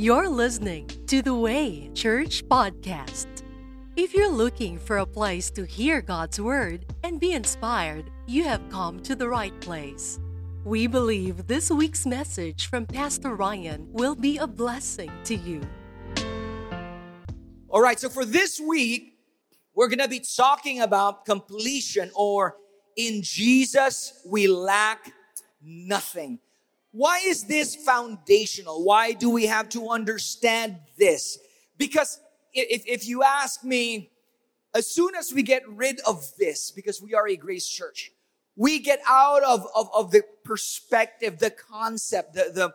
You're listening to The Way Church Podcast. If you're looking for a place to hear God's Word and be inspired, you have come to the right place. We believe this week's message from Pastor Ryan will be a blessing to you. All right, so for this week, we're going to be talking about completion, or in Jesus we lack nothing. Why is this foundational? Why do we have to understand this? Because if you ask me, as soon as we get rid of this, because we are a grace church, we get out of the perspective, the concept, the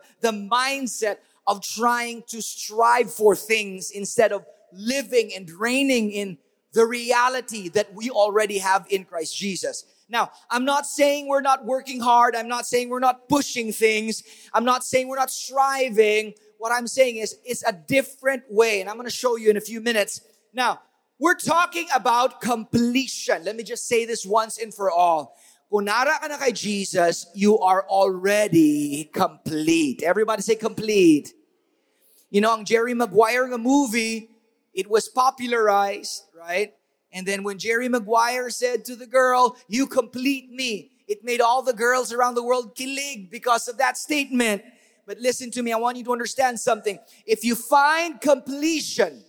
mindset of trying to strive for things instead of living and reigning in the reality that we already have in Christ Jesus. Now, I'm not saying we're not working hard. I'm not saying we're not pushing things. I'm not saying we're not striving. What I'm saying is it's a different way. And I'm going to show you in a few minutes. Now, we're talking about completion. Let me just say this once and for all. Kung nara ka na kay Jesus, you are already complete. Everybody say complete. You know, ang Jerry Maguire nga movie, it was popularized, right? And then when Jerry Maguire said to the girl, "You complete me," it made all the girls around the world kilig because of that statement. But listen to me, I want you to understand something. If you find completion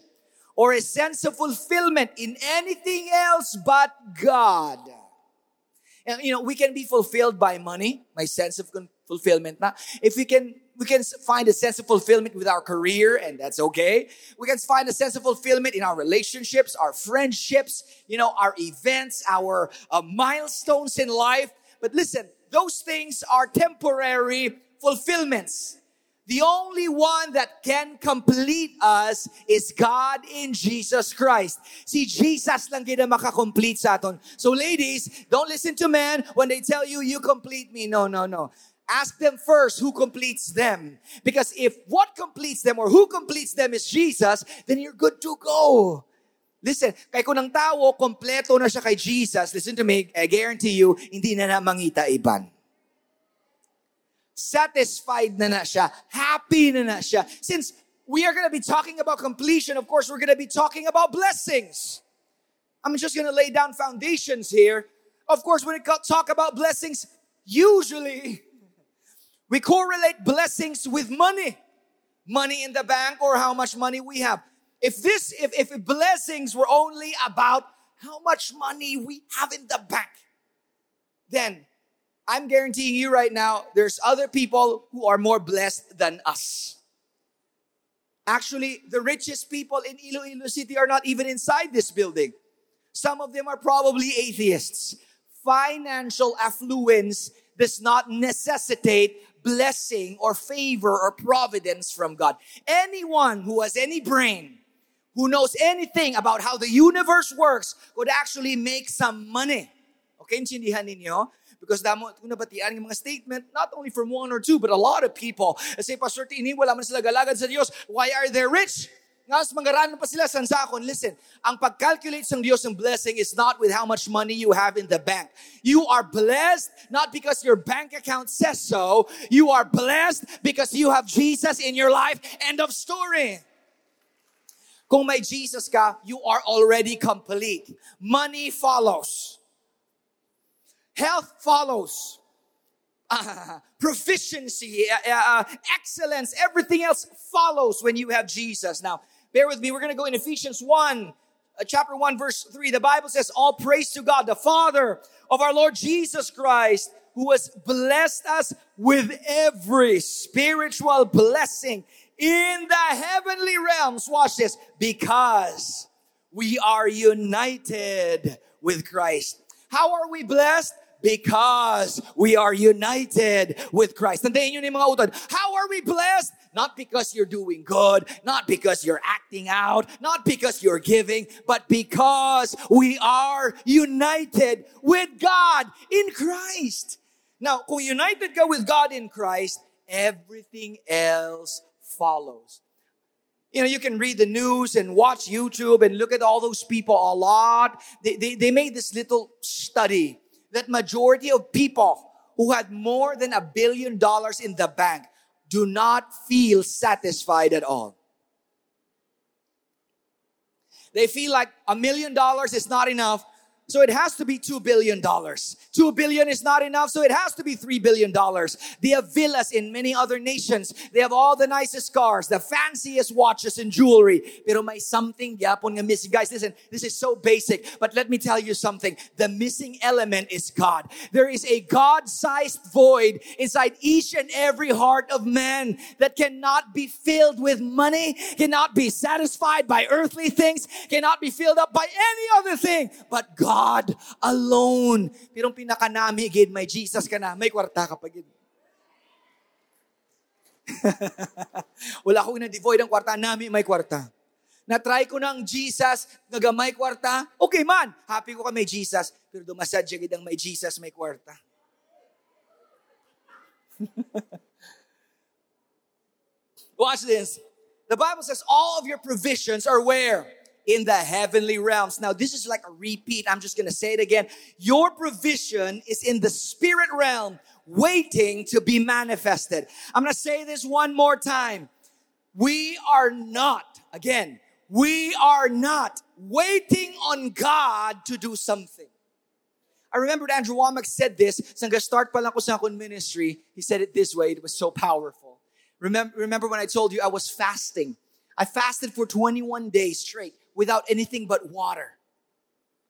or a sense of fulfillment in anything else but God, and you know, we can be fulfilled by money, my sense of fulfillment. Now, if we can find a sense of fulfillment with our career, and that's okay. We can find a sense of fulfillment in our relationships, our friendships, you know, our events, our milestones in life. But listen, those things are temporary fulfillments. The only one that can complete us is God in Jesus Christ. Si Jesus lang gina makakomplete sa aton. So ladies, don't listen to men when they tell you, "You complete me." No, no, no. Ask them first who completes them. Because if what completes them or who completes them is Jesus, then you're good to go. Listen, kay kung ang tao, kompleto na siya kay Jesus, listen to me, I guarantee you, hindi na mangita iban. Satisfied na siya. Happy na siya. Since we are going to be talking about completion, of course, we're going to be talking about blessings. I'm just going to lay down foundations here. Of course, when we talk about blessings, usually we correlate blessings with money. Money in the bank or how much money we have. If blessings were only about how much money we have in the bank, then I'm guaranteeing you right now, there's other people who are more blessed than us. Actually, the richest people in Iloilo City are not even inside this building. Some of them are probably atheists. Financial affluence does not necessitate blessing or favor or providence from God. Anyone who has any brain, who knows anything about how the universe works, could actually make some money. Okay, intindihan ninyo? Because damo ko nabatian ng mga statement, not only from one or two, but a lot of people. Kasi Pastor Tini, wala man sila galagad sa Diyos. Why are they rich? Ngas mangarano pa sila sansakon. Listen, ang pag-calculate ng Diyos ng blessing is not with how much money you have in the bank. You are blessed not because your bank account says so. You are blessed because you have Jesus in your life. End of story. Kung may Jesus ka, you are already complete. Money follows. Health follows. Proficiency, excellence, everything else follows when you have Jesus. Now, bear with me. We're going to go in Ephesians 1, chapter 1, verse 3. The Bible says, "All praise to God, the Father of our Lord Jesus Christ, who has blessed us with every spiritual blessing in the heavenly realms." Watch this. "Because we are united with Christ." How are we blessed? Because we are united with Christ. Nandiyan yun yung mga utod. How are we blessed? Not because you're doing good, not because you're acting out, not because you're giving, but because we are united with God in Christ. Now, kung united ka with God in Christ, everything else follows. You know, you can read the news and watch YouTube and look at all those people a lot. They made this little study that majority of people who had more than $1 billion in the bank do not feel satisfied at all. They feel like $1 million is not enough, so it has to be $2 billion. $2 billion is not enough, so it has to be $3 billion. They have villas in many other nations. They have all the nicest cars, the fanciest watches and jewelry. Pero may something yapon nga missing. Guys, listen, this is so basic, but let me tell you something. The missing element is God. There is a God-sized void inside each and every heart of man that cannot be filled with money, cannot be satisfied by earthly things, cannot be filled up by any other thing but God. God alone. Pirong pinakanami gid, may Jesus ka na, may kwarta ka pa gid. Wala akong na-devoid ang kwarta, nami may kwarta. Na-try ko ng Jesus, nagamay kwarta, okay man, happy ko ka may Jesus, pero dumasadya gid ang may Jesus, may kwarta. Watch this. The Bible says all of your provisions are where? In the heavenly realms. Now, this is like a repeat. I'm just going to say it again. Your provision is in the spirit realm, waiting to be manifested. I'm going to say this one more time. We are not waiting on God to do something. I remember Andrew Womack said this. Sangga start pa lang ko sa akong ministry. He said it this way. It was so powerful. Remember when I told you I was fasting. I fasted for 21 days straight without anything but water.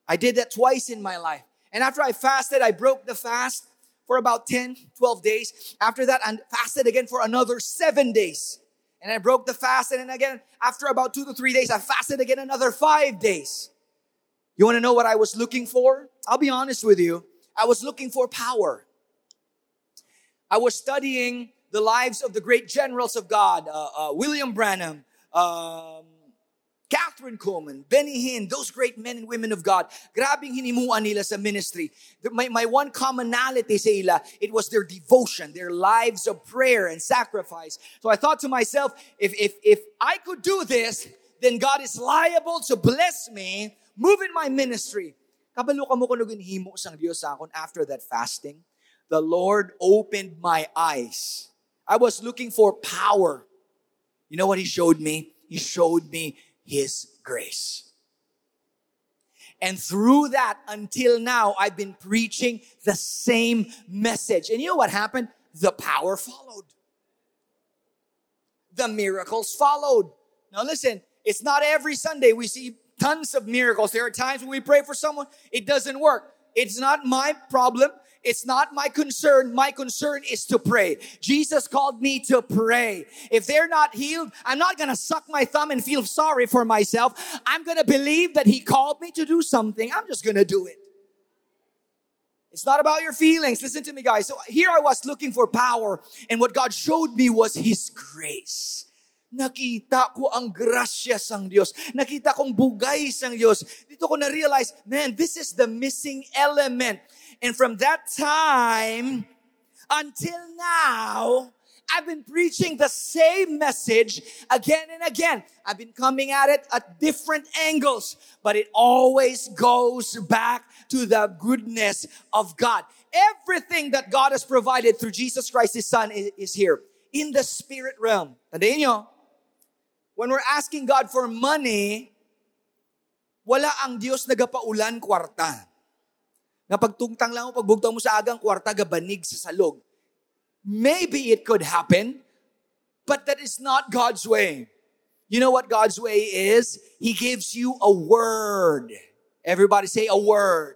I did that twice in my life. And after I fasted, I broke the fast for about 10, 12 days. After that, I fasted again for another 7 days. And I broke the fast. And then again, after about 2 to 3 days, I fasted again another 5 days. You want to know what I was looking for? I'll be honest with you. I was looking for power. I was studying the lives of the great generals of God, William Branham, Catherine Coleman, Benny Hinn, those great men and women of God. Grabing hinimuan nila sa ministry. My one commonality sa ila, it was their devotion, their lives of prayer and sacrifice. So I thought to myself, if I could do this, then God is liable to bless me, move in my ministry. Kabalo ka mo kung naginhimo sang Dios sa akon after that fasting. The Lord opened my eyes. I was looking for power. You know what He showed me? He showed me His grace. And through that, until now, I've been preaching the same message. And you know what happened? The power followed. The miracles followed. Now listen, it's not every Sunday we see tons of miracles. There are times when we pray for someone, it doesn't work. It's not my problem. It's not my concern. My concern is to pray. Jesus called me to pray. If they're not healed, I'm not going to suck my thumb and feel sorry for myself. I'm going to believe that He called me to do something. I'm just going to do it. It's not about your feelings. Listen to me, guys. So here I was looking for power, and what God showed me was His grace. Nakita ko ang grasya sang Dios. Nakita kong bugay sang Dios. Dito ko na-realize, man, this is the missing element. And from that time until now, I've been preaching the same message again and again. I've been coming at it at different angles, but it always goes back to the goodness of God. Everything that God has provided through Jesus Christ, His Son, is here in the spirit realm. Tandaan nyo, when we're asking God for money, wala ang Dios nagapaulan kwarta. Na pagtungtang lang mo, pagbugtaw mo sa agang kwarta, gabanig sa salog. Maybe it could happen, but that is not God's way. You know what God's way is? He gives you a word. Everybody say a word.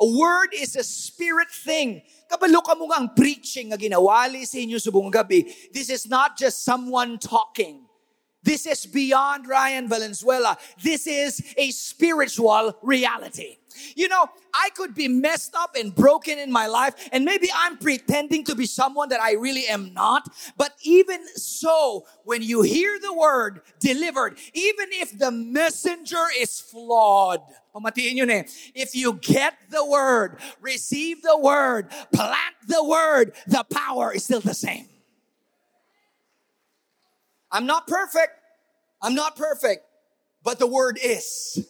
A word is a spirit thing. Kabalo ka mo nga ang preaching na ginawali sa inyo subong gabi. This is not just someone talking. This is beyond Ryan Valenzuela. This is a spiritual reality. You know, I could be messed up and broken in my life, and maybe I'm pretending to be someone that I really am not. But even so, when you hear the word delivered, even if the messenger is flawed, if you get the word, receive the word, plant the word, the power is still the same. I'm not perfect, but the word is.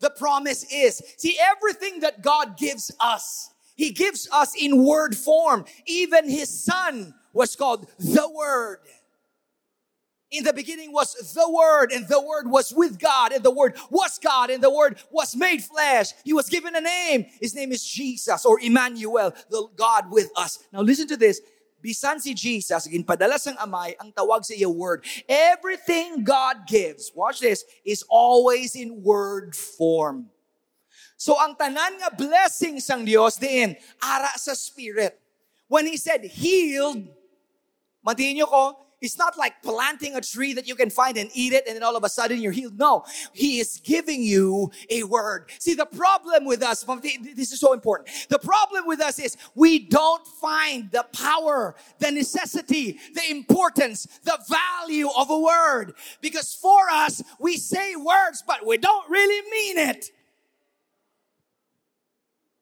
The promise is. See, everything that God gives us, He gives us in word form. Even His Son was called the Word. In the beginning was the Word, and the Word was with God, and the Word was God, and the Word was made flesh. He was given a name. His name is Jesus, or Emmanuel, the God with us. Now listen to this. Bisan si Jesus, ginpadala sang amay, ang tawag sa iyang Word. Everything God gives, watch this, is always in Word form. So ang tanan nga blessings sang Dios diin, ara sa Spirit. When He said healed, matinyo ko, it's not like planting a tree that you can find and eat it and then all of a sudden you're healed. No, He is giving you a word. See, the problem with us, this is so important. The problem with us is we don't find the power, the necessity, the importance, the value of a word. Because for us, we say words, but we don't really mean it.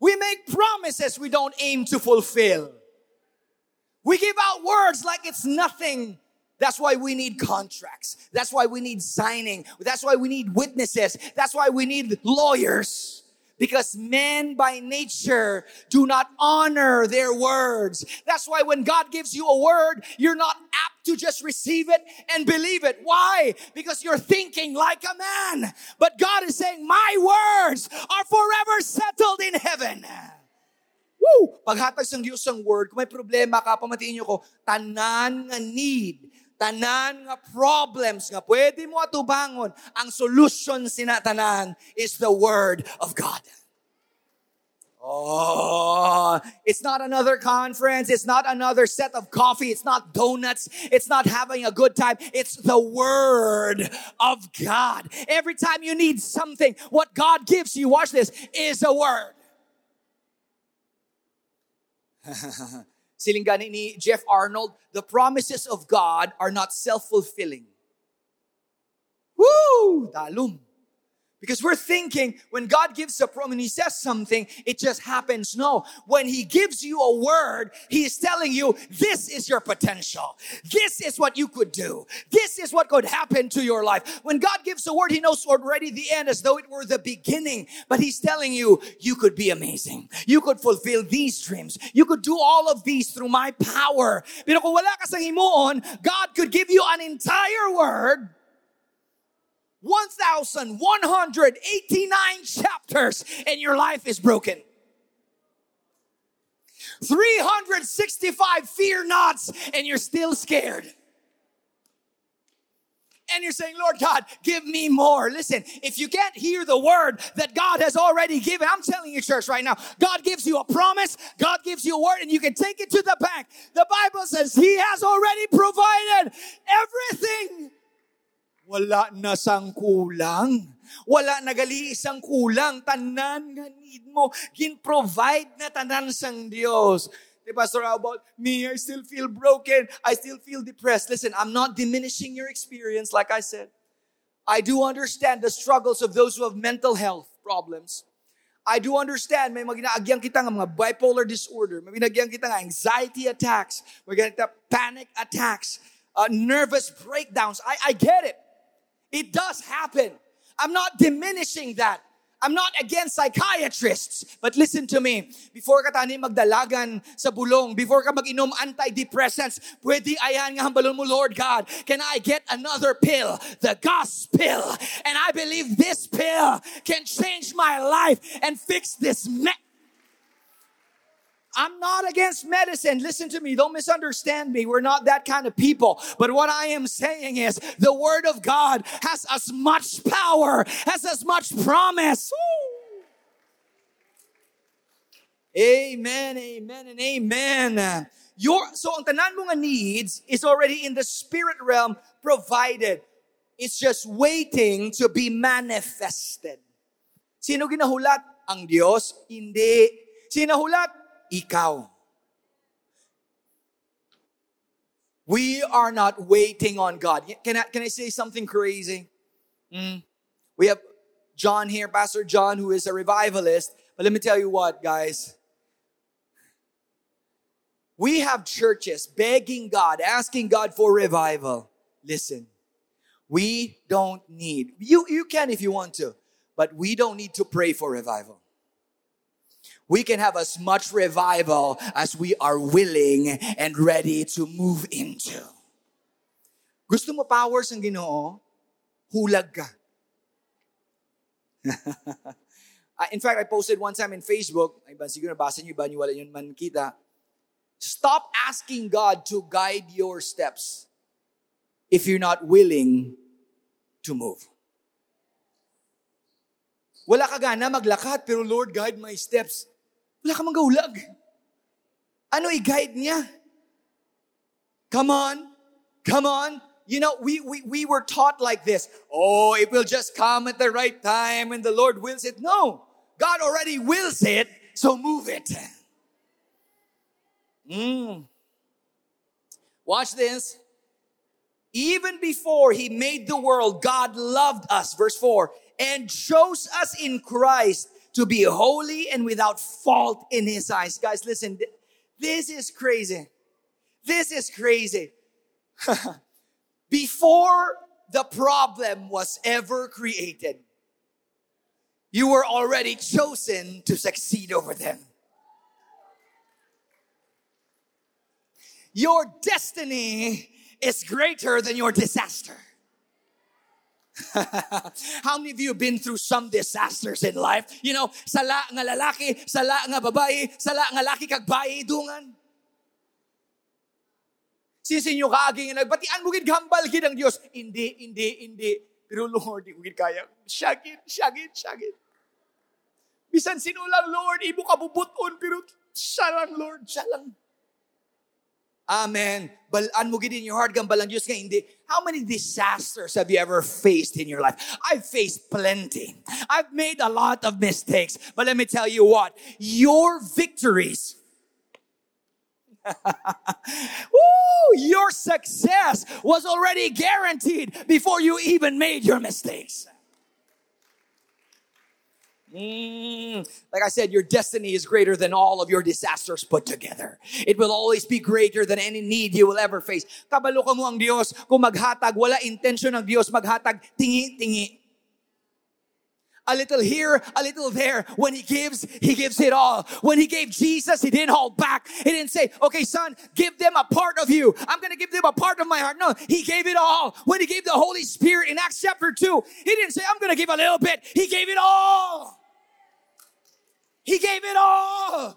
We make promises we don't aim to fulfill. We give out words like it's nothing. That's why we need contracts. That's why we need signing. That's why we need witnesses. That's why we need lawyers. Because men by nature do not honor their words. That's why when God gives you a word, you're not apt to just receive it and believe it. Why? Because you're thinking like a man. But God is saying, my words are forever settled in heaven. Woo! Paghatag sang Diyos ang word, kung may problema ka, pamatiin niyo ko, tanan nga need, tanan nga problems nga pwede mo atubangon, ang solution sinatanan is the Word of God. Oh, it's not another conference. It's not another set of coffee. It's not donuts. It's not having a good time. It's the Word of God. Every time you need something, what God gives you, watch this, is a word. Silingani ni Jeff Arnold, the promises of God are not self-fulfilling. Woo! Dalum. Because we're thinking when God gives a promise, when He says something, it just happens. No. When He gives you a word, He is telling you, this is your potential. This is what you could do. This is what could happen to your life. When God gives a word, He knows already the end as though it were the beginning. But He's telling you, you could be amazing. You could fulfill these dreams. You could do all of these through my power. Pero kung wala ka sang himuon, God could give you an entire word, 1,189 chapters, and your life is broken. 365 fear nots, and you're still scared. And you're saying, Lord God, give me more. Listen, if you can't hear the word that God has already given, I'm telling you, church, right now, God gives you a promise, God gives you a word, and you can take it to the bank. The Bible says He has already provided everything. Wala na sang kulang. Wala nagaliis ang kulang. Tanan nga need mo. Gin-provide na tanan sang Dios. Pastor, how about me? I still feel broken. I still feel depressed. Listen, I'm not diminishing your experience, like I said. I do understand the struggles of those who have mental health problems. I do understand, may maginaagyang kita ng mga bipolar disorder. May maginaagyang kita ng anxiety attacks. May maginaagyang kita panic attacks. Nervous breakdowns. I get it. It does happen. I'm not diminishing that. I'm not against psychiatrists. But listen to me. Before ka tani magdalagan sa bulong, before ka mag-inom antidepressants, pwede ayan nga hambalon mo, Lord God, can I get another pill? The gospel. And I believe this pill can change my life and fix this mess. I'm not against medicine. Listen to me. Don't misunderstand me. We're not that kind of people. But what I am saying is the Word of God has as much power, has as much promise. Woo! Amen, amen, and amen. So ang tanan mo nga needs is already in the spirit realm provided. It's just waiting to be manifested. Sino ginahulat? Ang Diyos? Hindi. Sino hulat? Ikaw. We are not waiting on God. Can I say something crazy? We have John here, Pastor John, who is a revivalist. But let me tell you what, guys. We have churches begging God, asking God for revival. Listen, we don't need, you can if you want to, but we don't need to pray for revival. We can have as much revival as we are willing and ready to move into. Gusto mo powers ng Ginoo? Hulag ka. In fact, I posted one time in Facebook, siguro nabasa niyo, iba niyo, wala niyo man kita. Stop asking God to guide your steps if you're not willing to move. Wala ka gana maglakad, pero Lord, guide my steps. Wala ka mang gaulag. Ano i-guide niya? Come on. You know, we were taught like this. Oh, it will just come at the right time and the Lord wills it. No, God already wills it, so move it. Watch this. Even before He made the world, God loved us, verse 4, and chose us in Christ to be holy and without fault in His eyes. Guys, listen, this is crazy. Before the problem was ever created, you were already chosen to succeed over them. Your destiny is greater than your disaster. How many of you have been through some disasters in life? You know, sala nga lalaki, sala nga babae, sala nga laki kag bae dungan. Sisinyo ka aging inag, bati an mugid gambal gid ang Dios. Hindi. Pero Lord, di mugid kaya. Siya gid. Bisan sinulang Lord, ibu ka bubuton pero siya lang Lord. Amen. Balaan mo gid in your heart, gambalang Diyos nga hindi. How many disasters have you ever faced in your life? I've faced plenty. I've made a lot of mistakes. But let me tell you what, your victories, your success was already guaranteed before you even made your mistakes. Like I said, your destiny is greater than all of your disasters put together. It will always be greater than any need you will ever face. Kabalo ka mo ang Diyos. Kung maghatag, wala intention ng Diyos maghatag, tingi. A little here, a little there. When He gives it all. When He gave Jesus, He didn't hold back. He didn't say, okay, son, give them a part of you. I'm going to give them a part of my heart. No, He gave it all. When He gave the Holy Spirit in Acts chapter 2, He didn't say, I'm going to give a little bit. He gave it all. He gave it all.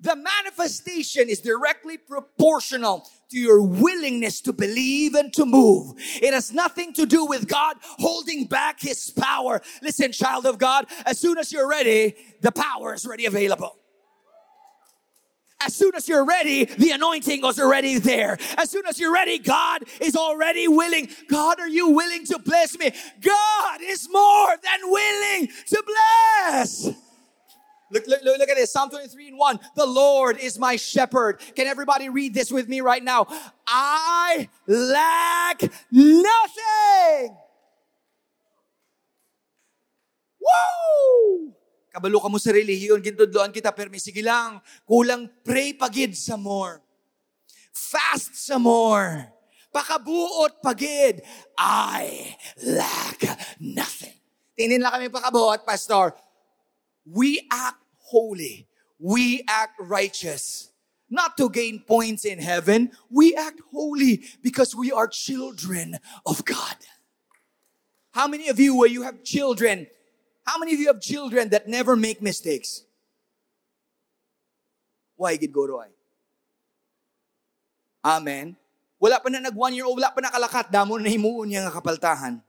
The manifestation is directly proportional to your willingness to believe and to move. It has nothing to do with God holding back His power. Listen, child of God, as soon as you're ready, the power is already available. As soon as you're ready, the anointing was already there. As soon as you're ready, God is already willing. God, are you willing to bless me? God is more than willing to bless. Look at this. Psalm 23:1. The Lord is my shepherd. Can everybody read this with me right now? I lack nothing. Woo! Kabalo ka mo sa relihiyon, gintudloan kita, pero may sige lang. Kulang, pray pagid sa more. Fast sa more. Pakabuot pagid. I lack nothing. Tingin lang kami pakabuot, Pastor. We act holy. We act righteous. Not to gain points in heaven. We act holy because we are children of God. How many of you, where you have children, how many of you have children that never make mistakes? Why gid go roy? Amen. Wala pa na nag 1-year-old, wala pa nakalakat, damo na himuon niya nga kapaltahan.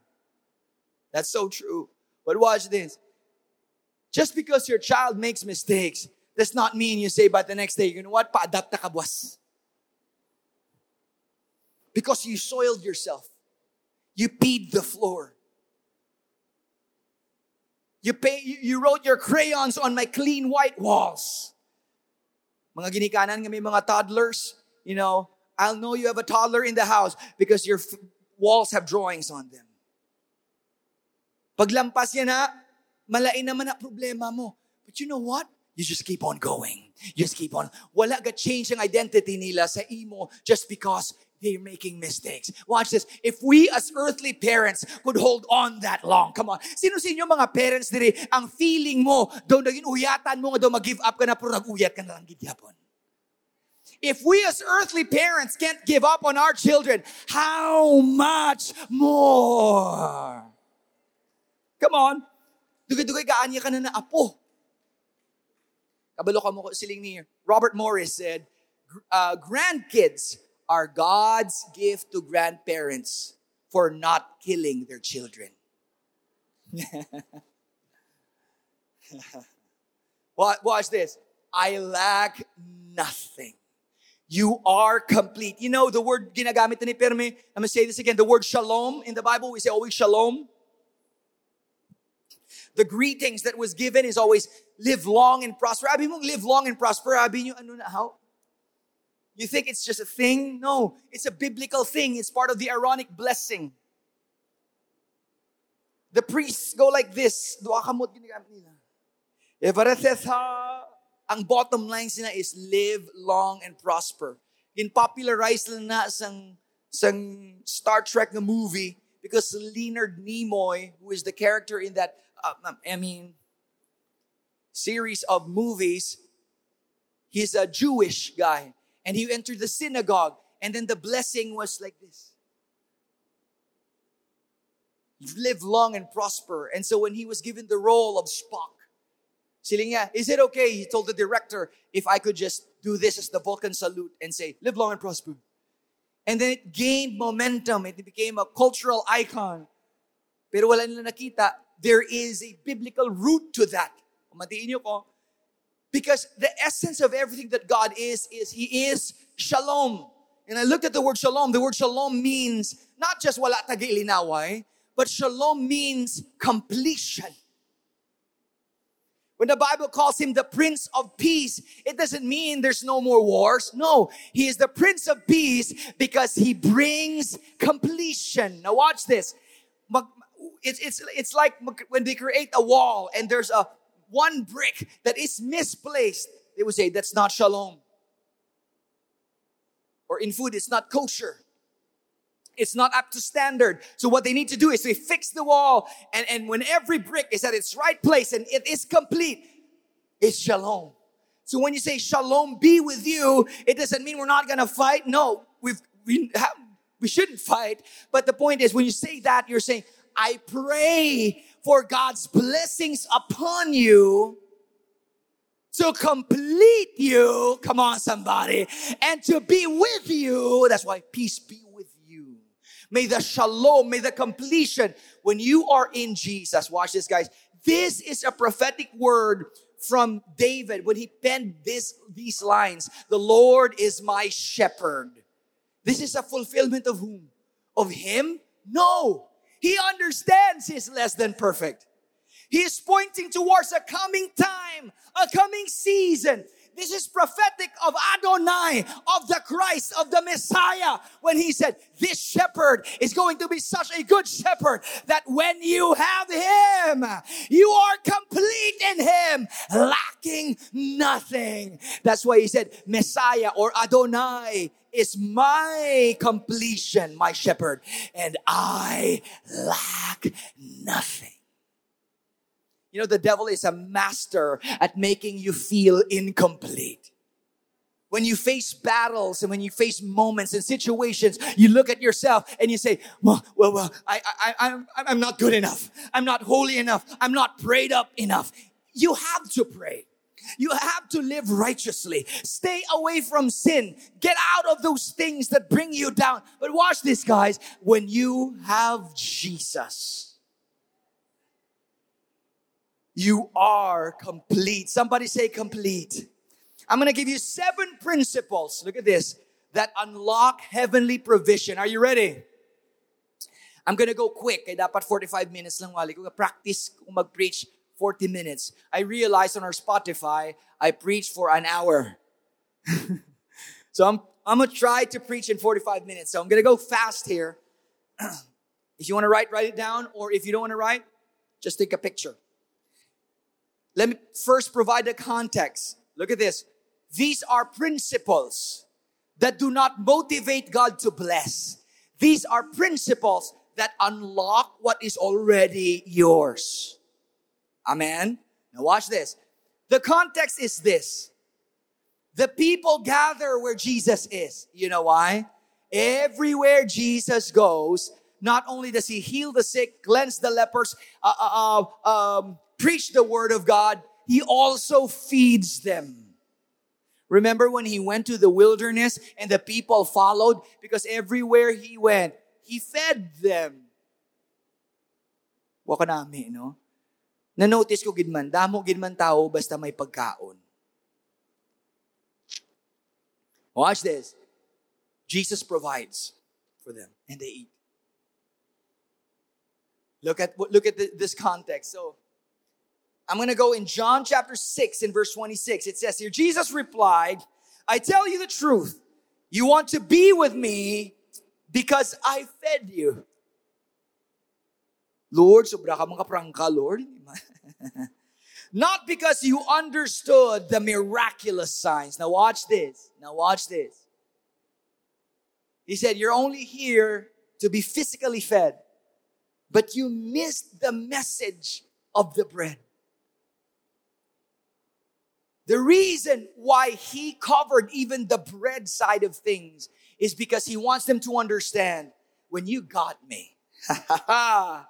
That's so true. But watch this. Just because your child makes mistakes does not mean you say, but the next day, you know what? Pa-adapta ka, buwas. Because you soiled yourself. You peed the floor. You wrote your crayons on my clean white walls. Mga ginikanan nga may mga toddlers, you know, I'll know you have a toddler in the house because your walls have drawings on them. Paglampas yan na, malain naman na problema mo. But you know what? You just keep on going. Wala ka change ang identity nila sa imo just because they're making mistakes. Watch this. If we as earthly parents could hold on that long. Come on. Sino-sino mga parents diri ang feeling mo, daw naging uyatan mo nga daw mag-give up ka na pero nag-uyat ka na lang gidyapon. If we as earthly parents can't give up on our children, how much more? Come on. Dugay-dugay gaanya ka na na apo. Kabalo ka mo ko siling ni Robert Morris said, grandkids are God's gift to grandparents for not killing their children. Watch this. I lack nothing. You are complete. You know, the word ginagamit ni Perme, I'm going to say this again. The word shalom in the Bible, we say always shalom. The greetings that was given is always live long and prosper. Abi mong live long and prosper. Abi nyo ano na how? You think it's just a thing? No, it's a biblical thing. It's part of the Aaronic blessing. The priests go like this. Dua kamot ginagamit nila. Ang bottom line sina is live long and prosper. In popularized na sang Star Trek na movie because Leonard Nimoy, who is the character in that series of movies, he's a Jewish guy and he entered the synagogue and then the blessing was like this. Live long and prosper. And so when he was given the role of Spock, is it okay? He told the director, if I could just do this as the Vulcan salute and say, live long and prosper. And then it gained momentum. It became a cultural icon. Pero wala nila nakita, there is a biblical root to that. Matiin niyo ko. Because the essence of everything that God is He is shalom. And I looked at the word shalom. The word shalom means not just wala tagilinawa, but shalom means completion. When the Bible calls him the Prince of Peace, it doesn't mean there's no more wars. No, he is the Prince of Peace because he brings completion. Now watch this. It's like when they create a wall and there's a one brick that is misplaced. They would say, that's not shalom. Or in food, it's not kosher. It's not up to standard. So what they need to do is they fix the wall. And when every brick is at its right place and it is complete, it's shalom. So when you say shalom be with you, it doesn't mean we're not going to fight. No, we shouldn't fight. But the point is when you say that, you're saying, I pray for God's blessings upon you to complete you. Come on, somebody. And to be with you. That's why peace be with you. May the shalom, may the completion. When you are in Jesus, watch this, guys. This is a prophetic word from David when he penned these lines. The Lord is my shepherd. This is a fulfillment of whom? Of him? No. He understands he's less than perfect. He is pointing towards a coming time, a coming season. This is prophetic of Adonai, of the Christ, of the Messiah. When he said, this shepherd is going to be such a good shepherd that when you have him, you are complete in him, lacking nothing. That's why he said, Messiah or Adonai is my completion, my shepherd, and I lack nothing. You know, the devil is a master at making you feel incomplete. When you face battles and when you face moments and situations, you look at yourself and you say, well, I'm not good enough. I'm not holy enough. I'm not prayed up enough. You have to pray. You have to live righteously. Stay away from sin. Get out of those things that bring you down. But watch this, guys. When you have Jesus, you are complete. Somebody say complete. I'm going to give you 7 principles. Look at this. That unlock heavenly provision. Are you ready? I'm going to go quick. Kaya dapat 45 minutes lang wali. Kung practice kung mag-preach 40 minutes. I realized on our Spotify, I preached for an hour. So I'm going to try to preach in 45 minutes. So I'm going to go fast here. If you want to write it down. Or if you don't want to write, just take a picture. Let me first provide the context. Look at this. These are principles that do not motivate God to bless. These are principles that unlock what is already yours. Amen. Now watch this. The context is this. The people gather where Jesus is. You know why? Everywhere Jesus goes, not only does he heal the sick, cleanse the lepers, preach the word of God, he also feeds them. Remember when he went to the wilderness and the people followed? Because everywhere he went, he fed them. Waka nami, no? Na-notice ko gidman, damo gidman tao basta may pagkaon. Watch this. Jesus provides for them and they eat. Look at this context. So I'm going to go in John chapter 6 in verse 26. It says here, Jesus replied, I tell you the truth. You want to be with me because I fed you. Lord, sobra ka mga prangka, Lord. Not because you understood the miraculous signs. Now watch this. He said, you're only here to be physically fed, but you missed the message of the bread. The reason why he covered even the bread side of things is because he wants them to understand, when you got me, I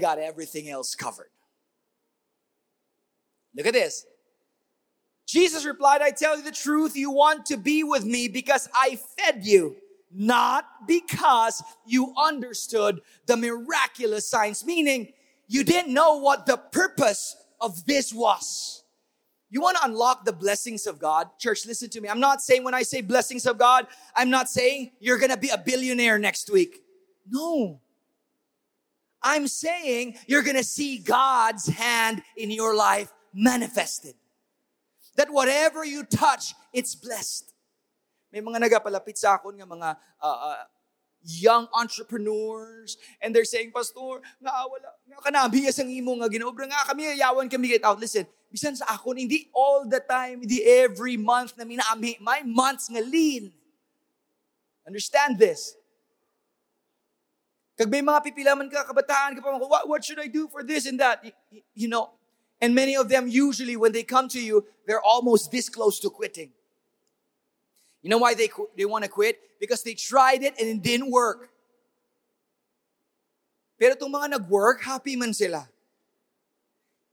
got everything else covered. Look at this. Jesus replied, I tell you the truth, you want to be with me because I fed you, not because you understood the miraculous signs. Meaning, you didn't know what the purpose of this was. You want to unlock the blessings of God? Church, listen to me. I'm not saying when I say blessings of God, I'm not saying you're going to be a billionaire next week. No. I'm saying you're going to see God's hand in your life manifested. That whatever you touch, it's blessed. May mga nagapalapit sa akin ng mga young entrepreneurs, and they're saying, Pastor, naawala, nakanabias ang imo nga ginaobra nga kami, yawan kami get out. Listen, bisan sa akon, hindi all the time, hindi every month na minaami, my months nga lean. Understand this. Kag may mga pipilaman ka, kabataan, what should I do for this and that? You know, and many of them usually when they come to you, they're almost this close to quitting. You know why they want to quit? Because they tried it and it didn't work. Pero itong mga nag-work, happy man sila.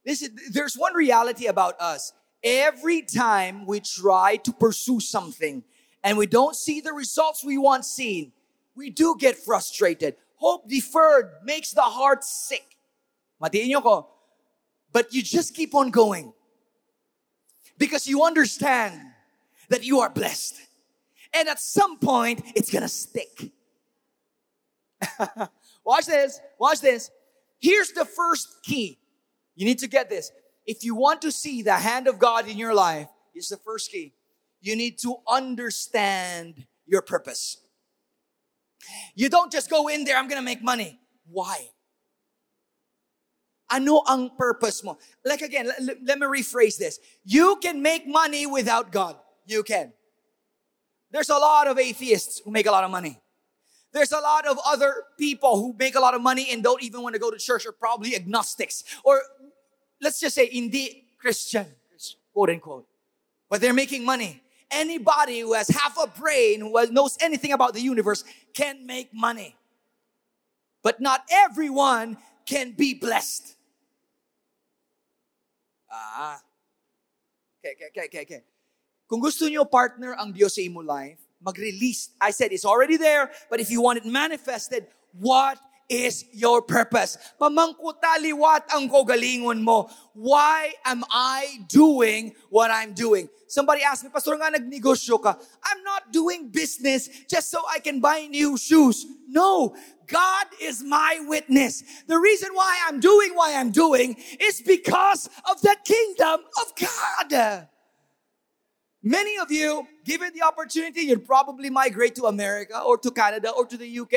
There's one reality about us. Every time we try to pursue something and we don't see the results we want seen, we do get frustrated. Hope deferred makes the heart sick. Matiin niyo ko. But you just keep on going. Because you understand that you are blessed. And at some point, it's going to stick. Watch this. Here's the first key. You need to get this. If you want to see the hand of God in your life, here's the first key. You need to understand your purpose. You don't just go in there, I'm going to make money. Why? Ano ang purpose mo? Like again, let me rephrase this. You can make money without God. You can. There's a lot of atheists who make a lot of money. There's a lot of other people who make a lot of money and don't even want to go to church, or probably agnostics. Or let's just say, hindi Christian, quote unquote. But they're making money. Anybody who has half a brain, who knows anything about the universe, can make money. But not everyone can be blessed. Okay. Kung gusto niyo partner ang Diyos sa imo life, mag-release. I said it's already there, but if you want it manifested, what is your purpose? Mamangkutaliwat ang kogalingon mo. Why am I doing what I'm doing? Somebody asked me, Pastor, nga nagnegosyo ka. I'm not doing business just so I can buy new shoes. No, God is my witness. The reason why I'm doing what I'm doing is because of the kingdom of God. Many of you, given the opportunity, you'd probably migrate to America or to Canada or to the UK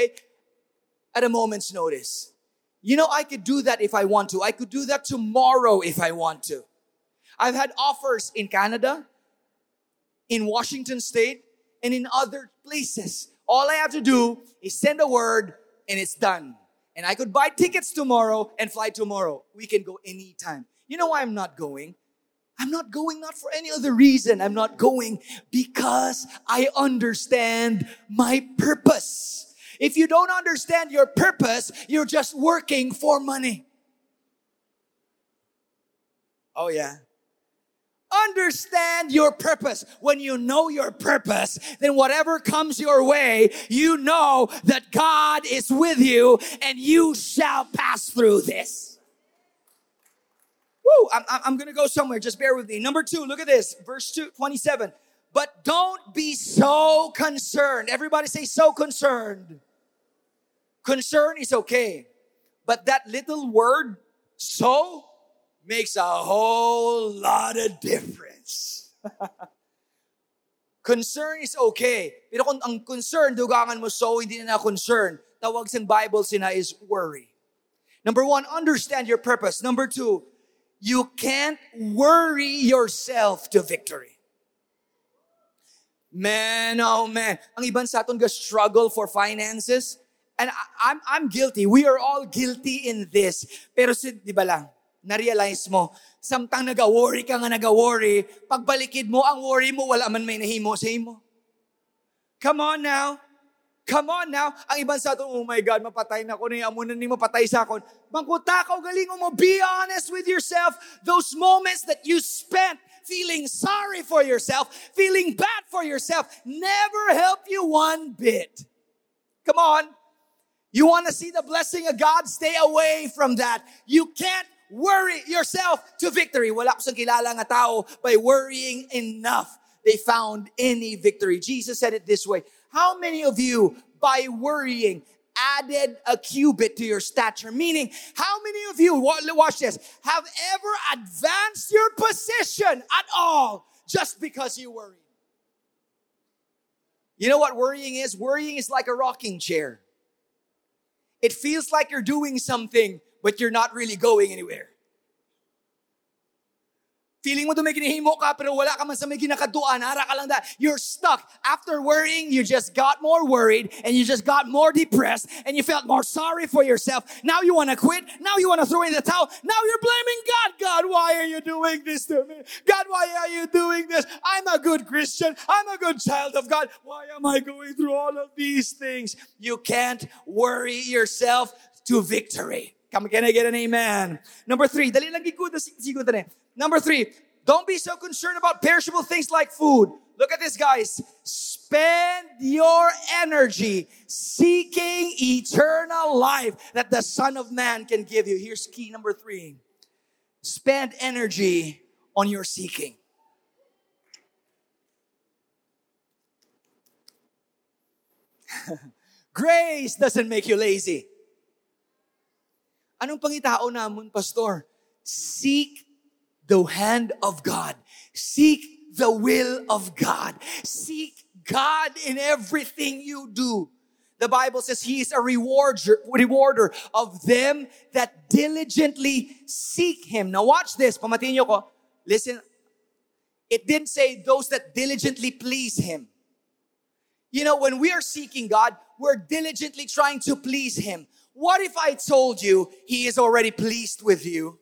at a moment's notice. You know, I could do that if I want to. I could do that tomorrow if I want to. I've had offers in Canada, in Washington State, and in other places. All I have to do is send a word and it's done. And I could buy tickets tomorrow and fly tomorrow. We can go anytime. You know why I'm not going? I'm not going not for any other reason. I'm not going because I understand my purpose. If you don't understand your purpose, you're just working for money. Oh yeah. Understand your purpose. When you know your purpose, then whatever comes your way, you know that God is with you and you shall pass through this. Woo! I'm going to go somewhere. Just bear with me. Number two, look at this. Verse 27. But don't be so concerned. Everybody say so concerned. Concern is okay. But that little word, so, makes a whole lot of difference. Concern is okay. Pero kung ang concern, dugangan mo, so hindi na concern. Tawag sa Bible sina is worry. Number one, understand your purpose. Number two, you can't worry yourself to victory. Man, oh man. Ang iban sa aton ga struggle for finances. And I'm guilty. We are all guilty in this. Pero si, di ba lang? Na-realize mo, samtang nag-worry ka nga nag-worry, pagbalikid mo, ang worry mo, wala man may nahimo sa imo. Come on now. Come on now. Ang ibang sa ato, oh my God, mapatay na ko na yung amunan ni mapatay sa akon. Mangkuta ka, galing mo. Be honest with yourself. Those moments that you spent feeling sorry for yourself, feeling bad for yourself, never help you one bit. Come on. You want to see the blessing of God? Stay away from that. You can't worry yourself to victory. Wala ko sang kilala nga tao by worrying enough they found any victory. Jesus said it this way. How many of you by worrying added a cubit to your stature? Meaning, how many of you, watch this, have ever advanced your position at all just because you worry? You know what worrying is? Worrying is like a rocking chair. It feels like you're doing something, but you're not really going anywhere. Feeling mo to may kinihimo ka, pero wala ka man sa may kinakatuan. Hara ka lang that. You're stuck. After worrying, you just got more worried, and you just got more depressed, and you felt more sorry for yourself. Now you want to quit. Now you want to throw in the towel. Now you're blaming God. God, why are you doing this to me? God, why are you doing this? I'm a good Christian. I'm a good child of God. Why am I going through all of these things? You can't worry yourself to victory. Can I get an amen? Number three, don't be so concerned about perishable things like food. Look at this, guys. Spend your energy seeking eternal life that the Son of Man can give you. Here's key number three. Spend energy on your seeking. Grace doesn't make you lazy. Anong pangitao namun, Pastor? Seek the hand of God. Seek the will of God. Seek God in everything you do. The Bible says He is a rewarder of them that diligently seek Him. Now watch this. Pamatiin niyo ko. Listen. It didn't say those that diligently please Him. You know, when we are seeking God, we're diligently trying to please Him. What if I told you He is already pleased with you?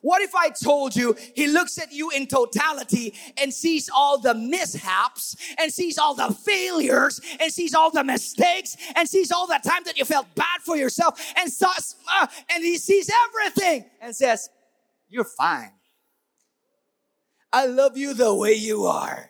What if I told you He looks at you in totality and sees all the mishaps and sees all the failures and sees all the mistakes and sees all the time that you felt bad for yourself and He sees everything and says, you're fine. I love you the way you are.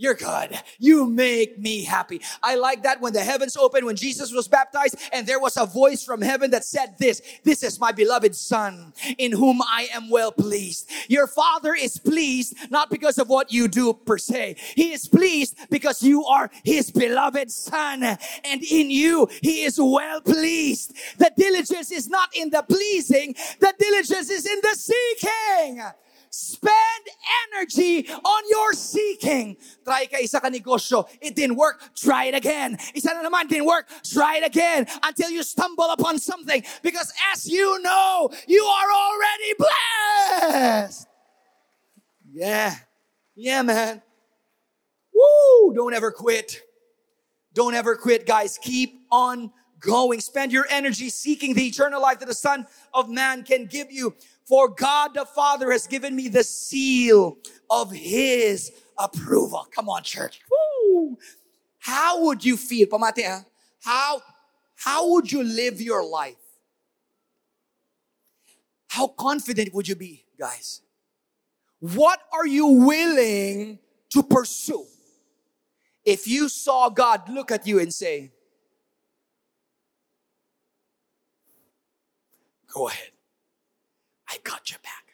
You're good. You make me happy. I like that when the heavens opened, when Jesus was baptized, and there was a voice from heaven that said this, this is my beloved Son, in whom I am well pleased. Your Father is pleased, not because of what you do per se. He is pleased because you are His beloved Son, and in you, He is well pleased. The diligence is not in the pleasing. The diligence is in the seeking. Spend energy on your seeking. Try ka isa ka negosyo. It didn't work. Try it again. Isa na naman, didn't work. Try it again until you stumble upon something. Because as you know, you are already blessed. Yeah. Yeah, man. Woo! Don't ever quit. Don't ever quit, guys. Keep on going. Spend your energy seeking the eternal life that the Son of Man can give you. For God the Father has given me the seal of His approval. Come on, church. Woo! How would you feel? Pamate, huh? How would you live your life? How confident would you be, guys? What are you willing to pursue? If you saw God look at you and say, go ahead. I got your back.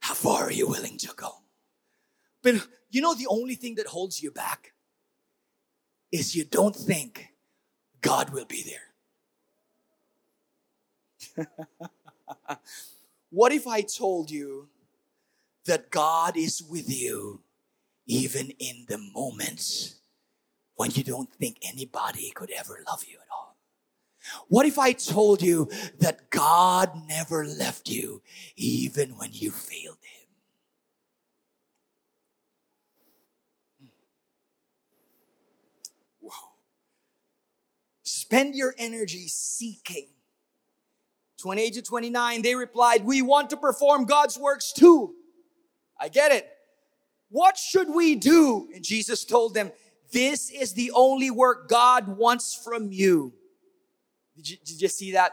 How far are you willing to go? But you know, the only thing that holds you back is you don't think God will be there. What if I told you that God is with you even in the moments when you don't think anybody could ever love you at all? What if I told you that God never left you even when you failed Him? Wow. Spend your energy seeking. 28 to 29, they replied, we want to perform God's works too. I get it. What should we do? And Jesus told them, this is the only work God wants from you. Did you see that?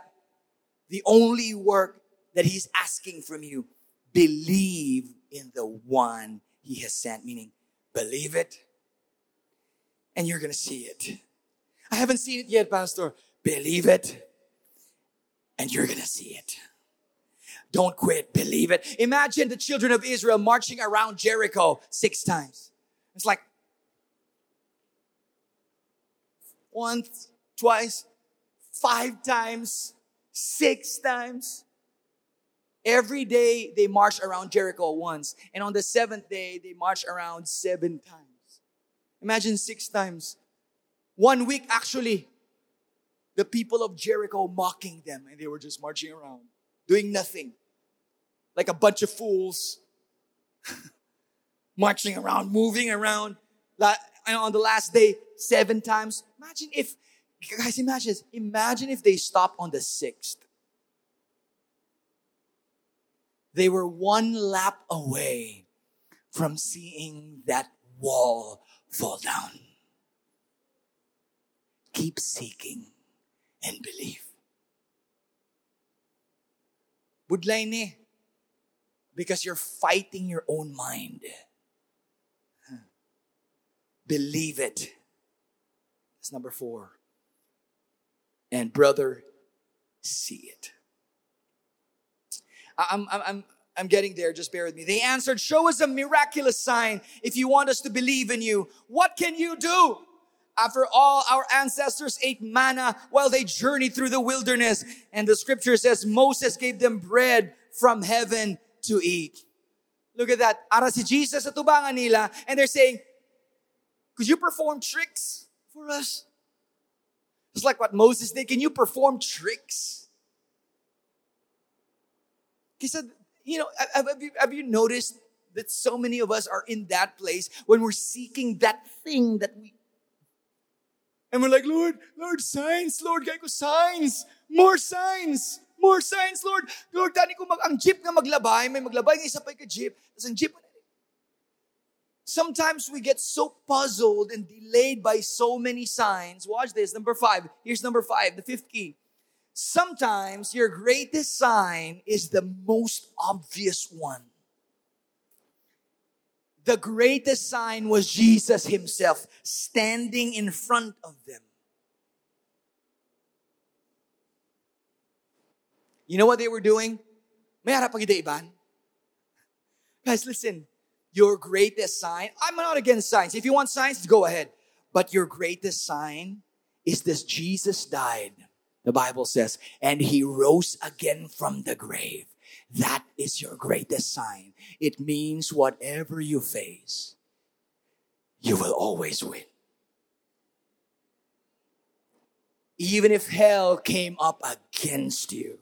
The only work that He's asking from you. Believe in the one He has sent. Meaning, believe it and you're going to see it. I haven't seen it yet, Pastor. Believe it and you're going to see it. Don't quit. Believe it. Imagine the children of Israel marching around Jericho 6 times. It's like once, twice, 5 times, 6 times. Every day they marched around Jericho once. And on the 7th day, they marched around 7 times. Imagine 6 times. 1 week, actually, the people of Jericho mocking them. And they were just marching around, doing nothing. Like a bunch of fools. Marching around, moving around. And on the last day, 7 times. Imagine if they stopped on the 6th. They were 1 lap away from seeing that wall fall down. Keep seeking and believe. Budlaine, because you're fighting your own mind. Believe it. That's number 4. And brother, see it. I'm getting there. Just bear with me. They answered, show us a miraculous sign if you want us to believe in you. What can you do? After all, our ancestors ate manna while they journeyed through the wilderness. And the scripture says Moses gave them bread from heaven to eat. Look at that. Ara si Jesus sa tubangan nila. And they're saying, could you perform tricks for us? Just like what Moses did. Can you perform tricks? He said, have you noticed that so many of us are in that place when we're seeking that thing that we... And we're like, Lord, signs, Lord, kaya ko signs, more signs, Lord. Lord, tani ko ang jeep na maglabay, may maglabay ng isa pa yung jeep. Ang jeep. Sometimes we get so puzzled and delayed by so many signs. Watch this, number 5. Here's number 5, the 5th key. Sometimes your greatest sign is the most obvious one. The greatest sign was Jesus Himself standing in front of them. You know what they were doing? May harap ang iba-iban. Guys, listen. Your greatest sign, I'm not against signs. If you want signs, go ahead. But your greatest sign is this: Jesus died, the Bible says, and He rose again from the grave. That is your greatest sign. It means whatever you face, you will always win. Even if hell came up against you,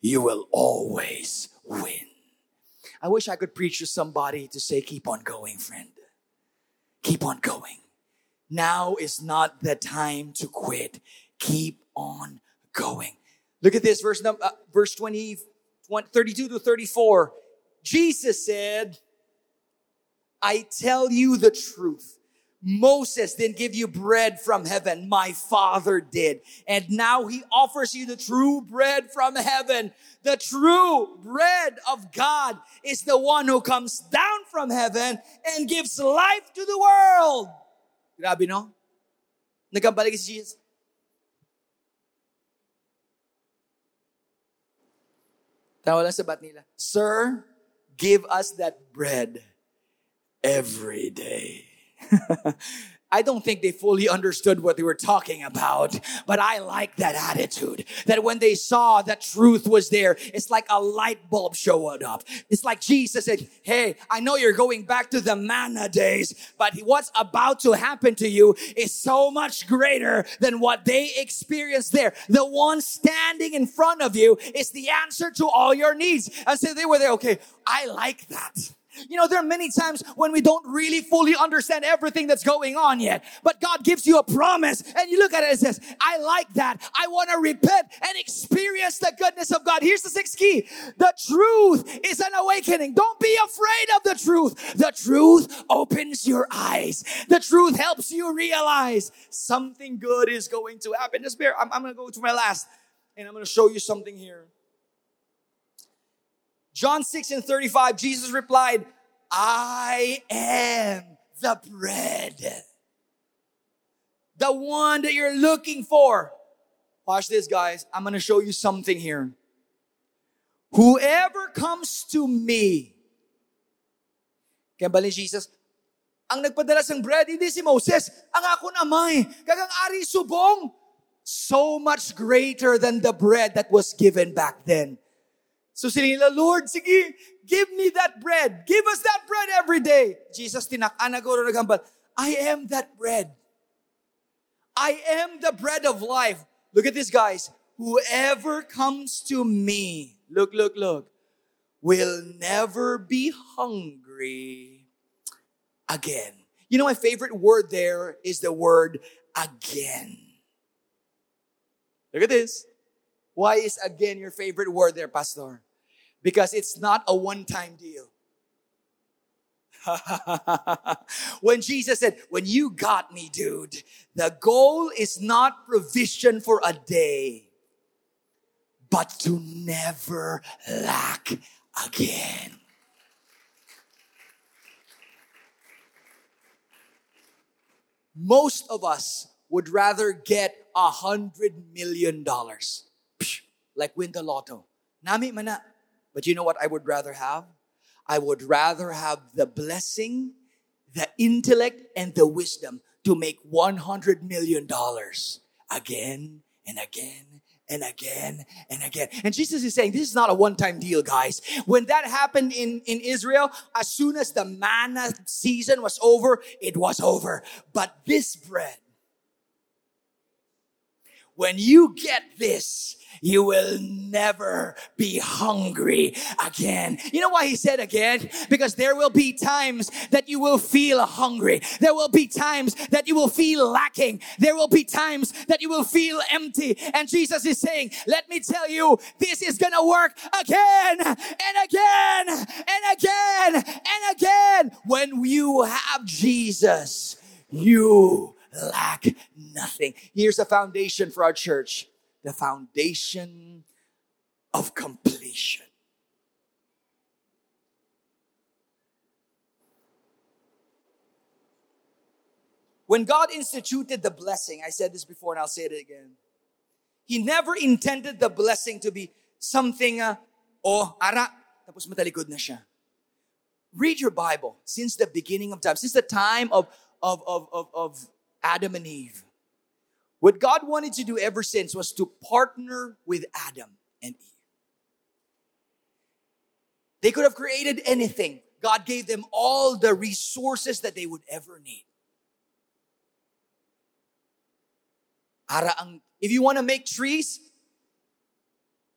you will always win. I wish I could preach to somebody to say, keep on going, friend. Keep on going. Now is not the time to quit. Keep on going. Look at this, verse 32 to 34. Jesus said, I tell you the truth. Moses didn't give you bread from heaven. My Father did. And now he offers you the true bread from heaven. The true bread of God is the one who comes down from heaven and gives life to the world. Grabe, no? Nagkabalik si Jesus. Tawa lang sa bat nila. Sir, give us that bread every day. I don't think they fully understood what they were talking about, but I like that attitude. That when they saw that truth was there, it's like a light bulb showed up. It's like Jesus said, hey, I know you're going back to the manna days, but what's about to happen to you is so much greater than what they experienced there. The one standing in front of you is the answer to all your needs. And so they were there, okay, I like that. You know, there are many times when we don't really fully understand everything that's going on yet. But God gives you a promise and you look at it and says, I like that. I want to repent and experience the goodness of God. Here's the sixth key. The truth is an awakening. Don't be afraid of the truth. The truth opens your eyes. The truth helps you realize something good is going to happen. Just bear, I'm going to go to my last and I'm going to show you something here. John 6 and 35, Jesus replied, I am the bread. The one that you're looking for. Watch this, guys. I'm going to show you something here. Whoever comes to me. Kaya bali Jesus, ang nagpadala ng bread, hindi si Moses. Ang ako namay, kagang Ari Subong. So much greater than the bread that was given back then. So sila, Lord, sige, give me that bread. Give us that bread every day. Jesus, tinakaan na guro nagambal. I am that bread. I am the bread of life. Look at this, guys. Whoever comes to me, look, will never be hungry again. You know, my favorite word there is the word again. Look at this. Why is again your favorite word there, Pastor? Because it's not a one-time deal. When Jesus said, when you got me, dude, the goal is not provision for a day, but to never lack again. Most of us would rather get $100 million. Like win the lotto. Nami mana. But you know what I would rather have? I would rather have the blessing, the intellect, and the wisdom to make $100 million again and again and again and again. And Jesus is saying, this is not a one-time deal, guys. When that happened in Israel, as soon as the manna season was over, it was over. But this bread, when you get this, you will never be hungry again. You know why he said again? Because there will be times that you will feel hungry. There will be times that you will feel lacking. There will be times that you will feel empty. And Jesus is saying, let me tell you, this is going to work again and again and again and again. When you have Jesus, you lack nothing. Here's a foundation for our church. The foundation of completion. When God instituted the blessing, I said this before and I'll say it again. He never intended the blessing to be something, tapos matalikod na siya. Read your Bible. Since the beginning of time, since the time of Adam and Eve, what God wanted to do ever since was to partner with Adam and Eve. They could have created anything. God gave them all the resources that they would ever need. If you want to make trees,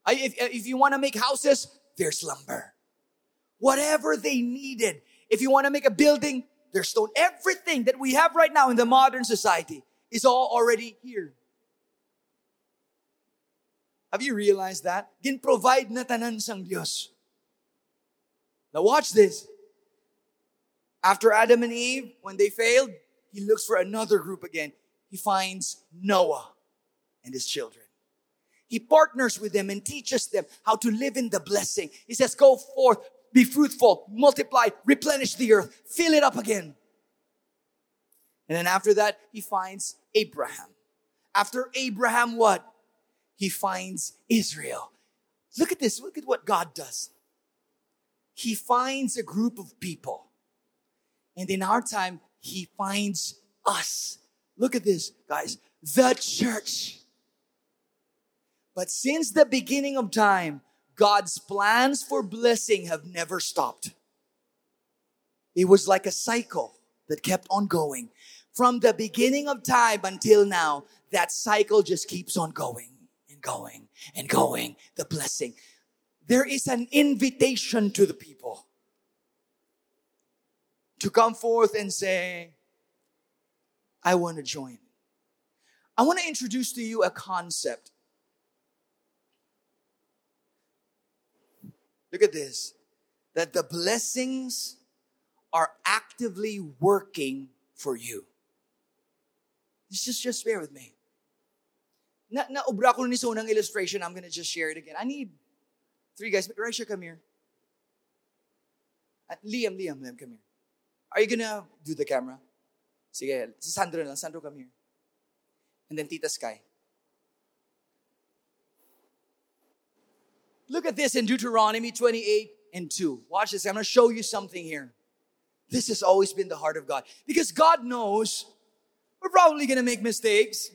if you want to make houses, there's lumber. whatever they needed. If you want to make a building, there's stone. Everything that we have right now in the modern society is all already here. Have you realized that? Gin-provide na tanan sang Dios. Now watch this. After Adam and Eve, when they failed, he looks for another group again. He finds Noah and his children. He partners with them and teaches them how to live in the blessing. He says, go forth, be fruitful, multiply, replenish the earth, fill it up again. And then after that, he finds Abraham. After Abraham, what? He finds Israel. Look at this. Look at what God does. He finds a group of people. And in our time, he finds us. Look at this, guys. The church. But since the beginning of time, God's plans for blessing have never stopped. It was like a cycle that kept on going. From the beginning of time until now, that cycle just keeps on going and going and going. The blessing. There is an invitation to the people to come forth and say, I want to join. I want to introduce to you a concept. Look at this. That the blessings are actively working for you. Just bear with me. Naubra ko ni Sonang illustration. I'm going to just share it again. I need three guys. Raisha, come here. Liam, come here. Are you gonna do the camera? Sige, si Sandro na lang. Sandro, come here. And then Tita Sky. Look at this in Deuteronomy 28:2. Watch this. I'm gonna show you something here. This has always been the heart of God. Because God knows we're probably gonna make mistakes.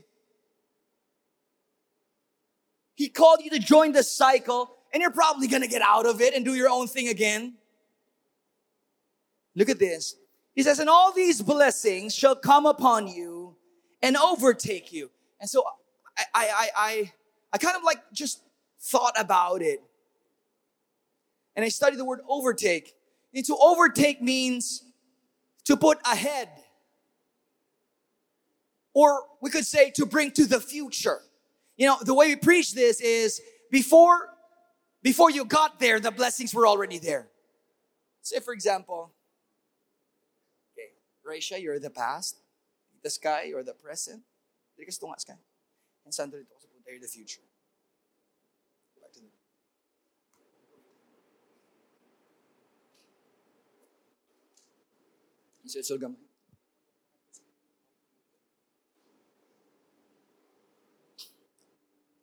He called you to join the cycle, and you're probably gonna get out of it and do your own thing again. Look at this. He says, and all these blessings shall come upon you and overtake you. And so I kind of like just thought about it. And I studied the word overtake. And to overtake means to put ahead. Or we could say to bring to the future. You know, the way we preach this is before you got there, the blessings were already there. Say, for example, Raisha, you're the past. The sky, you're the present. And Sandra, you're the future.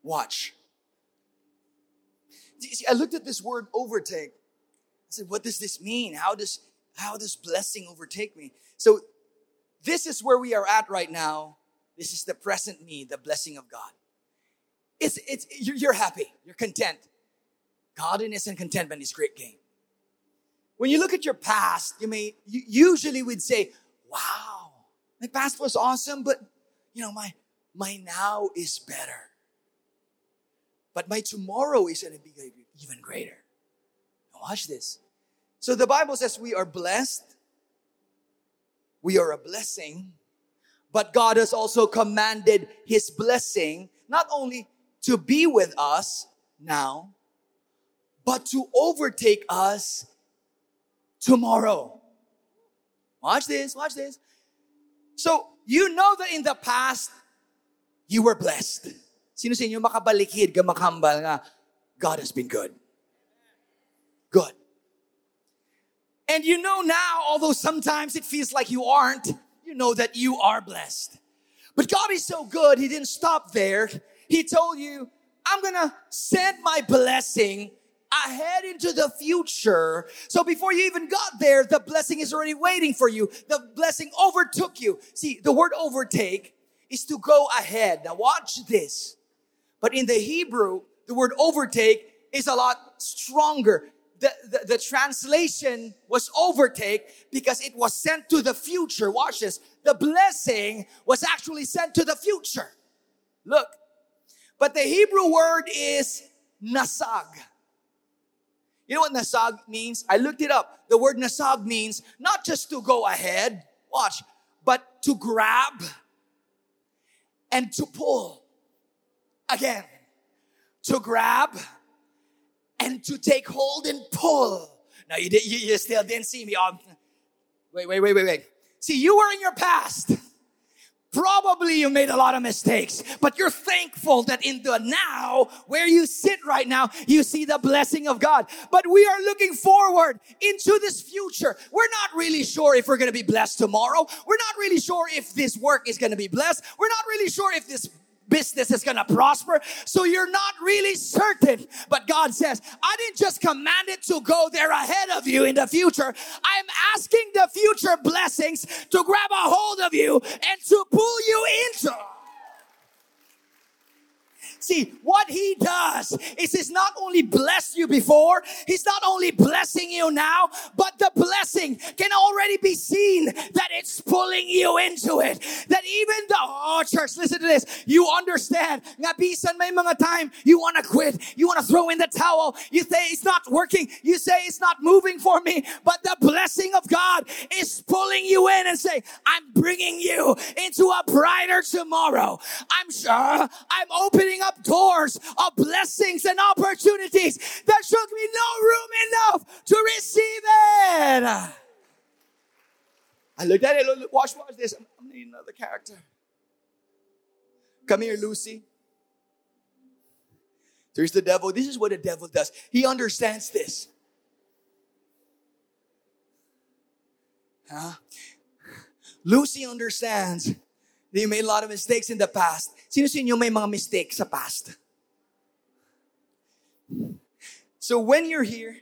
Watch. See, I looked at this word overtake. I said, what does this mean? How does blessing overtake me? So this is where we are at right now. This is the present me, the blessing of God. It's you're happy. You're content. Godliness and contentment is great gain. When you look at your past, you usually would say, wow, my past was awesome, but my now is better. But my tomorrow is going to be even greater. Now watch this. So the Bible says we are blessed. We are a blessing, but God has also commanded His blessing not only to be with us now, but to overtake us tomorrow. Watch this. So, you know that in the past, you were blessed. Sino sa inyo makabalikid, gamakambal nga, God has been good. Good. And you know now, although sometimes it feels like you aren't, you know that you are blessed. But God is so good, He didn't stop there. He told you, I'm gonna send my blessing ahead into the future. So before you even got there, the blessing is already waiting for you. The blessing overtook you. See, the word overtake is to go ahead. Now watch this. But in the Hebrew, the word overtake is a lot stronger. The translation was overtake because it was sent to the future. Watch this. The blessing was actually sent to the future. Look. But the Hebrew word is nasag. You know what nasag means? I looked it up. The word nasag means not just to go ahead, watch, but to grab and to pull. Again, to grab and to take hold and pull. Now, you still didn't see me. Wait. See, you were in your past. Probably you made a lot of mistakes, but you're thankful that in the now, where you sit right now, you see the blessing of God. But we are looking forward into this future. We're not really sure if we're going to be blessed tomorrow. We're not really sure if this work is going to be blessed. We're not really sure if this business is going to prosper. So you're not really certain. But God says, I didn't just command it to go there ahead of you in the future. I'm asking the future blessings to grab a hold of you and to pull you into. See, what He does is He's not only blessed you before, He's not only blessing you now, but the blessing can already be seen that it's pulling you into it. That even though, oh church, listen to this, you understand, nga bisan may mga time, you want to quit, you want to throw in the towel, you say it's not working, you say it's not moving for me, but the blessing of God is pulling you in and say, I'm bringing you into a brighter tomorrow. I'm sure I'm opening up doors of blessings and opportunities. There should be no room enough to receive it. I looked at it. Look, watch this. I'm going to need another character. Come here, Lucy. There's the devil. This is what the devil does. He understands this. Huh? Lucy understands. You made a lot of mistakes in the past. Sino may mga mistakes sa past? So when you're here,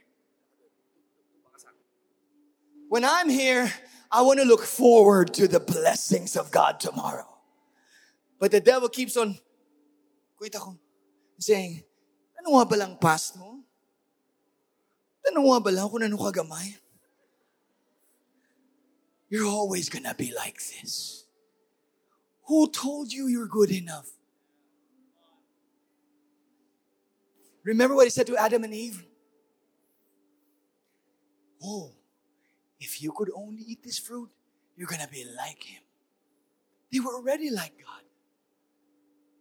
when I'm here, I want to look forward to the blessings of God tomorrow. But the devil keeps on saying, ano nga ba lang past mo? Ano nga ba lang kung ano ka gamay? You're always gonna be like this. Who told you you're good enough? Remember what He said to Adam and Eve? Oh, if you could only eat this fruit, you're going to be like Him. They were already like God.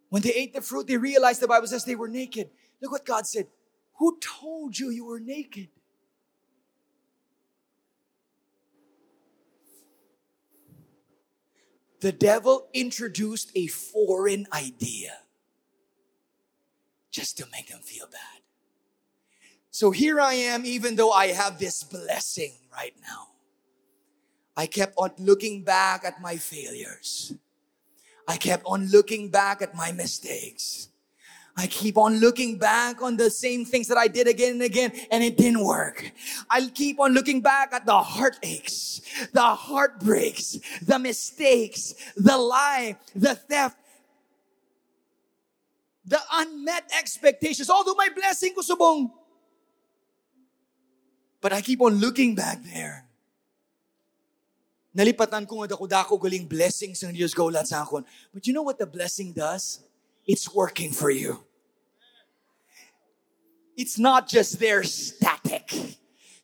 When they ate the fruit, they realized the Bible says they were naked. Look what God said. Who told you you were naked? The devil introduced a foreign idea just to make them feel bad. So here I am, even though I have this blessing right now. I kept on looking back at my failures. I kept on looking back at my mistakes. I keep on looking back on the same things that I did again and again, and it didn't work. I keep on looking back at the heartaches, the heartbreaks, the mistakes, the lie, the theft, the unmet expectations. Although my blessing ko subong, but I keep on looking back there. Nalipatan ko nga dako-dako galing blessings ng Diyos kaulat sa akin. But you know what the blessing does? It's working for you. It's not just there static.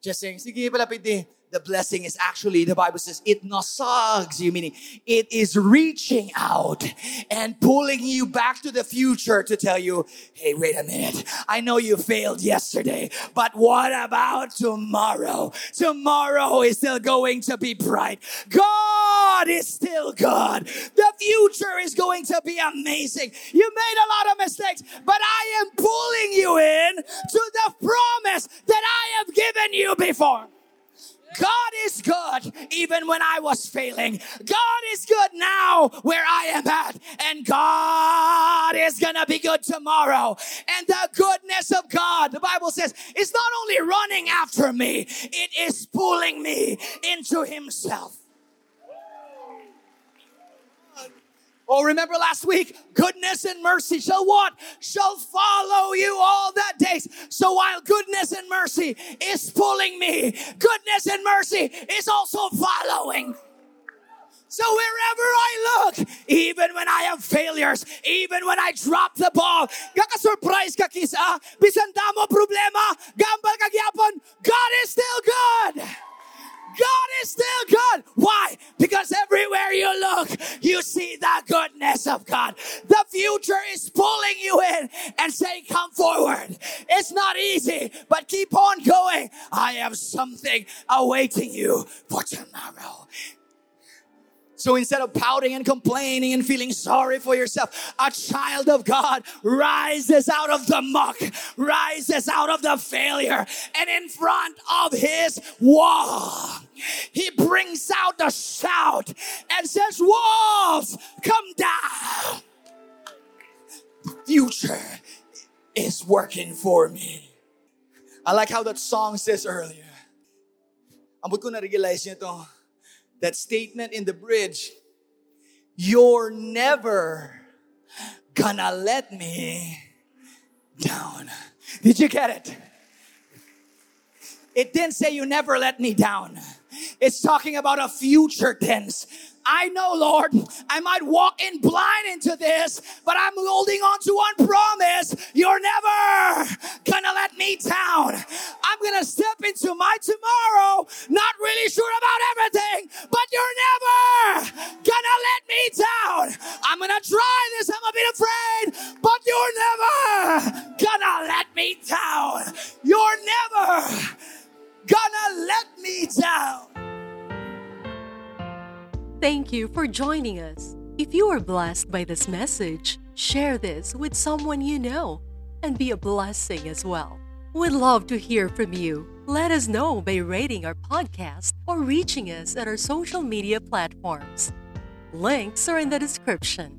Just saying, sige palapit. The blessing is actually, the Bible says, it nasags you, meaning it is reaching out and pulling you back to the future to tell you, hey, wait a minute. I know you failed yesterday, but what about tomorrow? Tomorrow is still going to be bright. God is still God. The future is going to be amazing. You made a lot of mistakes, but I am pulling you in to the promise that I have given you before. God is good even when I was failing. God is good now where I am at. And God is going to be good tomorrow. And the goodness of God, the Bible says, is not only running after me, it is pulling me into Himself. Oh, remember last week? Goodness and mercy shall what? Shall follow you all the days. So while goodness and mercy is pulling me, goodness and mercy is also following. So wherever I look, even when I have failures, even when I drop the ball, kakasurprise ka kisa, bisanda mo problema, gambal ka gyapon, God is still good. God is still good. Why? Because everywhere you look, you see the goodness of God. The future is pulling you in and saying, come forward. It's not easy, but keep on going. I have something awaiting you for tomorrow. So instead of pouting and complaining and feeling sorry for yourself, a child of God rises out of the muck, rises out of the failure, and in front of his wall, he brings out the shout and says, walls, come down. The future is working for me. I like how that song says earlier. Ambot ko na-realize niyo ito. That statement in the bridge, you're never gonna let me down. Did you get it? It didn't say you never let me down. It's talking about a future tense. I know, Lord, I might walk in blind into this, but I'm holding on to one promise. You're never gonna let me down. I'm gonna step into my tomorrow, not really sure about everything, but you're never gonna let me down. I'm gonna try this, I'm a bit afraid, but you're never gonna let me down. You're never gonna let me down. Thank you for joining us. If you are blessed by this message, share this with someone you know and be a blessing as well. We'd love to hear from you. Let us know by rating our podcast or reaching us at our social media platforms. Links are in the description.